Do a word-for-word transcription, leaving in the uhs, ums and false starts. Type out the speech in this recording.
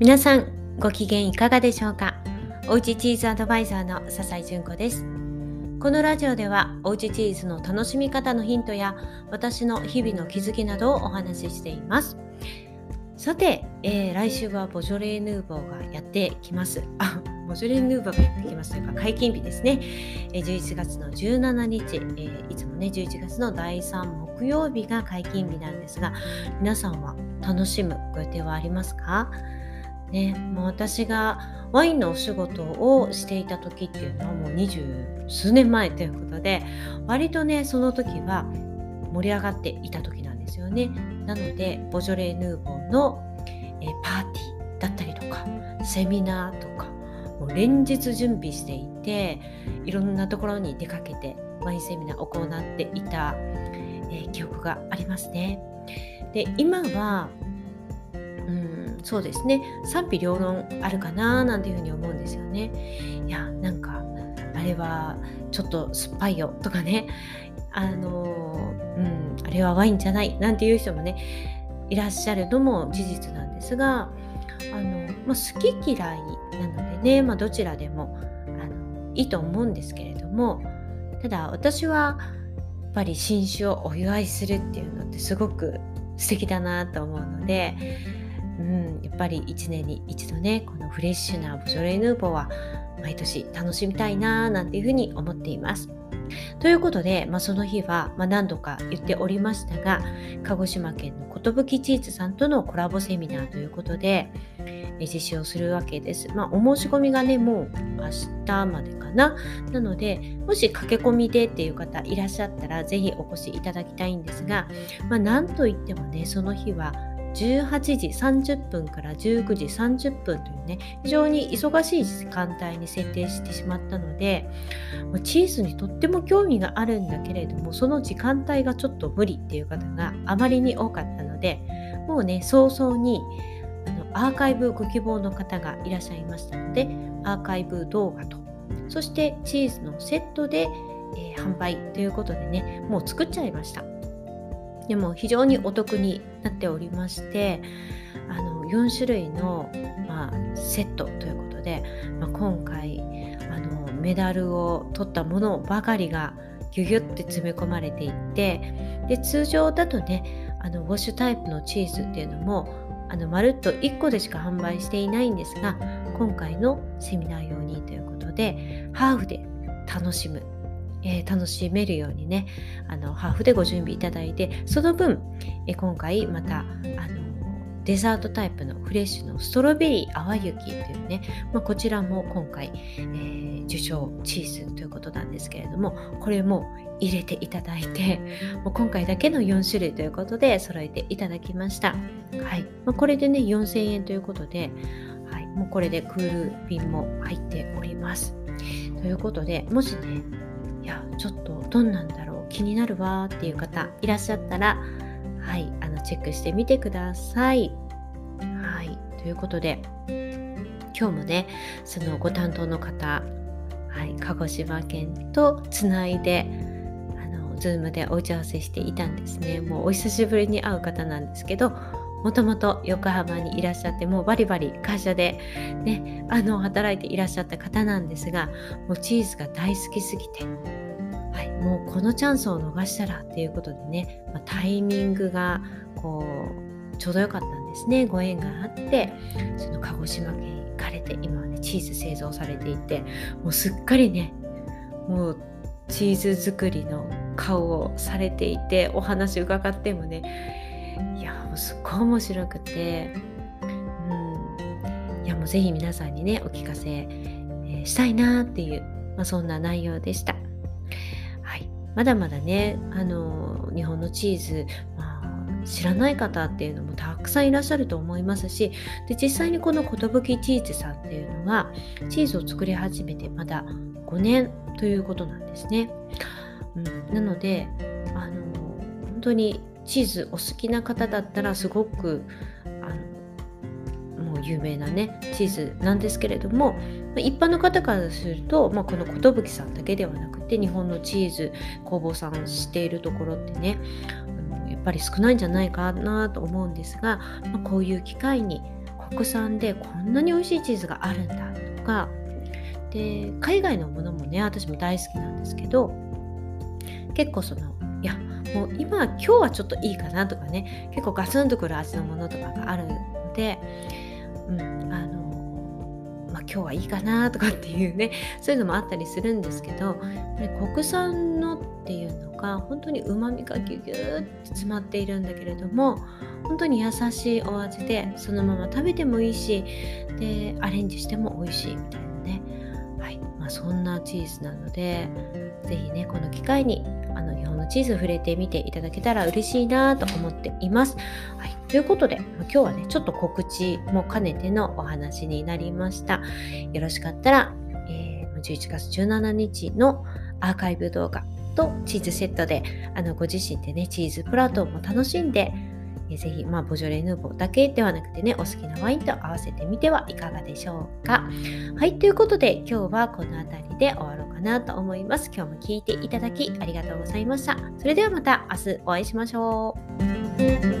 皆さんご機嫌いかがでしょうか。おうちチーズアドバイザーの笹井純子です。このラジオではおうちチーズの楽しみ方のヒントや私の日々の気づきなどをお話ししています。さて、えー、来週はボジョレーヌーボーがやってきます。あ、ボジョレーヌーボーがやってきますというか解禁日ですね。えー、じゅういちがつのじゅうしちにち、えー、いつもねじゅういちがつのだいさんもくようびが解禁日なんですが、皆さんは楽しむご予定はありますか？ね、もう私がワインのお仕事をしていた時っていうのはもうにじゅうすうねんまえということで、割とねその時は盛り上がっていた時なんですよね。なのでボジョレ・ヌーボーのえパーティーだったりとかセミナーとかもう連日準備していて、いろんなところに出かけてワインセミナーを行っていた、えー、記憶がありますね。で、今はそうですね、賛否両論あるかななんていうふうに思うんですよね。いや、なんかあれはちょっと酸っぱいよとかね、あの、うん、あれはワインじゃないなんていう人もねいらっしゃるのも事実なんですが、あの、まあ、好き嫌いなのでね、まあ、どちらでもあのいいと思うんですけれども、ただ私はやっぱり新酒をお祝いするっていうのってすごく素敵だなと思うので、うん、やっぱりいちねんに一度ねこのフレッシュなボジョレ・ヌーボーは毎年楽しみたいななんていうふうに思っています。ということで、まあ、その日は、まあ、何度か言っておりましたが、鹿児島県のKotobuki CHEESEさんとのコラボセミナーということで実施をするわけです。まあ、お申し込みがねもう明日までかな。なのでもし駆け込みでっていう方いらっしゃったらぜひお越しいただきたいんですが、まあ、なんといってもねその日はじゅうはちじさんじゅっぷんからじゅうくじさんじゅっぷんというね非常に忙しい時間帯に設定してしまったので、チーズにとっても興味があるんだけれどもその時間帯がちょっと無理っていう方があまりに多かったので、もうね早々にあのアーカイブご希望の方がいらっしゃいましたので、アーカイブ動画とそしてチーズのセットで、えー、販売ということでねもう作っちゃいました。でも非常にお得になっておりまして、あのよんしゅるいの、まあ、セットということで、まあ、今回あのメダルを取ったものばかりがギュギュって詰め込まれていて、で通常だとねあのウォッシュタイプのチーズっていうのもあのまるっといっこでしか販売していないんですが、今回のセミナー用にということでハーフで楽しむえー、楽しめるようにねあのハーフでご準備いただいて、その分、えー、今回またあのデザートタイプのフレッシュのストロベリー淡雪というね、まあ、こちらも今回、えー、受賞チーズということなんですけれども、これも入れていただいてもう今回だけのよんしゅるいということで揃えていただきました。はい、まあ、これでねよんせんえんということで、はい、もうこれでクール便も入っております。ということで、もしねいやちょっとどんなんだろう気になるわっていう方いらっしゃったら、はい、あのチェックしてみてください。はい、ということで今日もねそのご担当の方、はい、鹿児島県とつないであの Zoom でお打ち合わせしていたんですね。もうお久しぶりに会う方なんですけど、もともと横浜にいらっしゃってもうバリバリ会社で、ね、あの働いていらっしゃった方なんですが、もうチーズが大好きすぎて、はい、もうこのチャンスを逃したらということでね、まあ、タイミングがこうちょうど良かったんですね。ご縁があってその鹿児島県に行かれて今は、ね、チーズ製造されていて、もうすっかりねもうチーズ作りの顔をされていて、お話伺ってもねいやもうすっごい面白くて、うん、いやもうぜひ皆さんにねお聞かせ、えー、したいなっていう、まあ、そんな内容でした。はい、まだまだねあのー、日本のチーズ、まあ、知らない方っていうのもたくさんいらっしゃると思いますし、で実際にこのKotobuki CHEESEさんっていうのはチーズを作り始めてまだごねんということなんですね。うん、なのであのー、本当にチーズお好きな方だったらすごくあのもう有名なねチーズなんですけれども、一般の方からすると、まあ、このKotobukiさんだけではなくて日本のチーズ工房さんしているところってねやっぱり少ないんじゃないかなと思うんですが、まあ、こういう機会に国産でこんなに美味しいチーズがあるんだとかで、海外のものもね私も大好きなんですけど、結構そのいやもう今今日はちょっといいかなとかね、結構ガツンとくる味のものとかがあるので、うん、あの、まあ、今日はいいかなとかっていうね、そういうのもあったりするんですけど、やっぱり国産のっていうのが本当にうまみがギュギューって詰まっているんだけれども、本当に優しいお味でそのまま食べてもいいし、でアレンジしても美味しいみたいなね、はい、まあ、そんなチーズなので、ぜひねこの機会にあの日本のチーズ触れてみていただけたら嬉しいなと思っています、はい、ということで今日はねちょっと告知も兼ねてのお話になりました。よろしかったら、えー、じゅういちがつじゅうしちにちのアーカイブ動画とチーズセットであのご自身でねチーズプラトンも楽しんで、えー、ぜひ、まあ、ボジョレ・ヌーボーだけではなくてねお好きなワインと合わせてみてはいかがでしょうか。はい、ということで今日はこのあたりで終わろうかなと思います。今日も聞いていただきありがとうございました。それではまた明日お会いしましょう。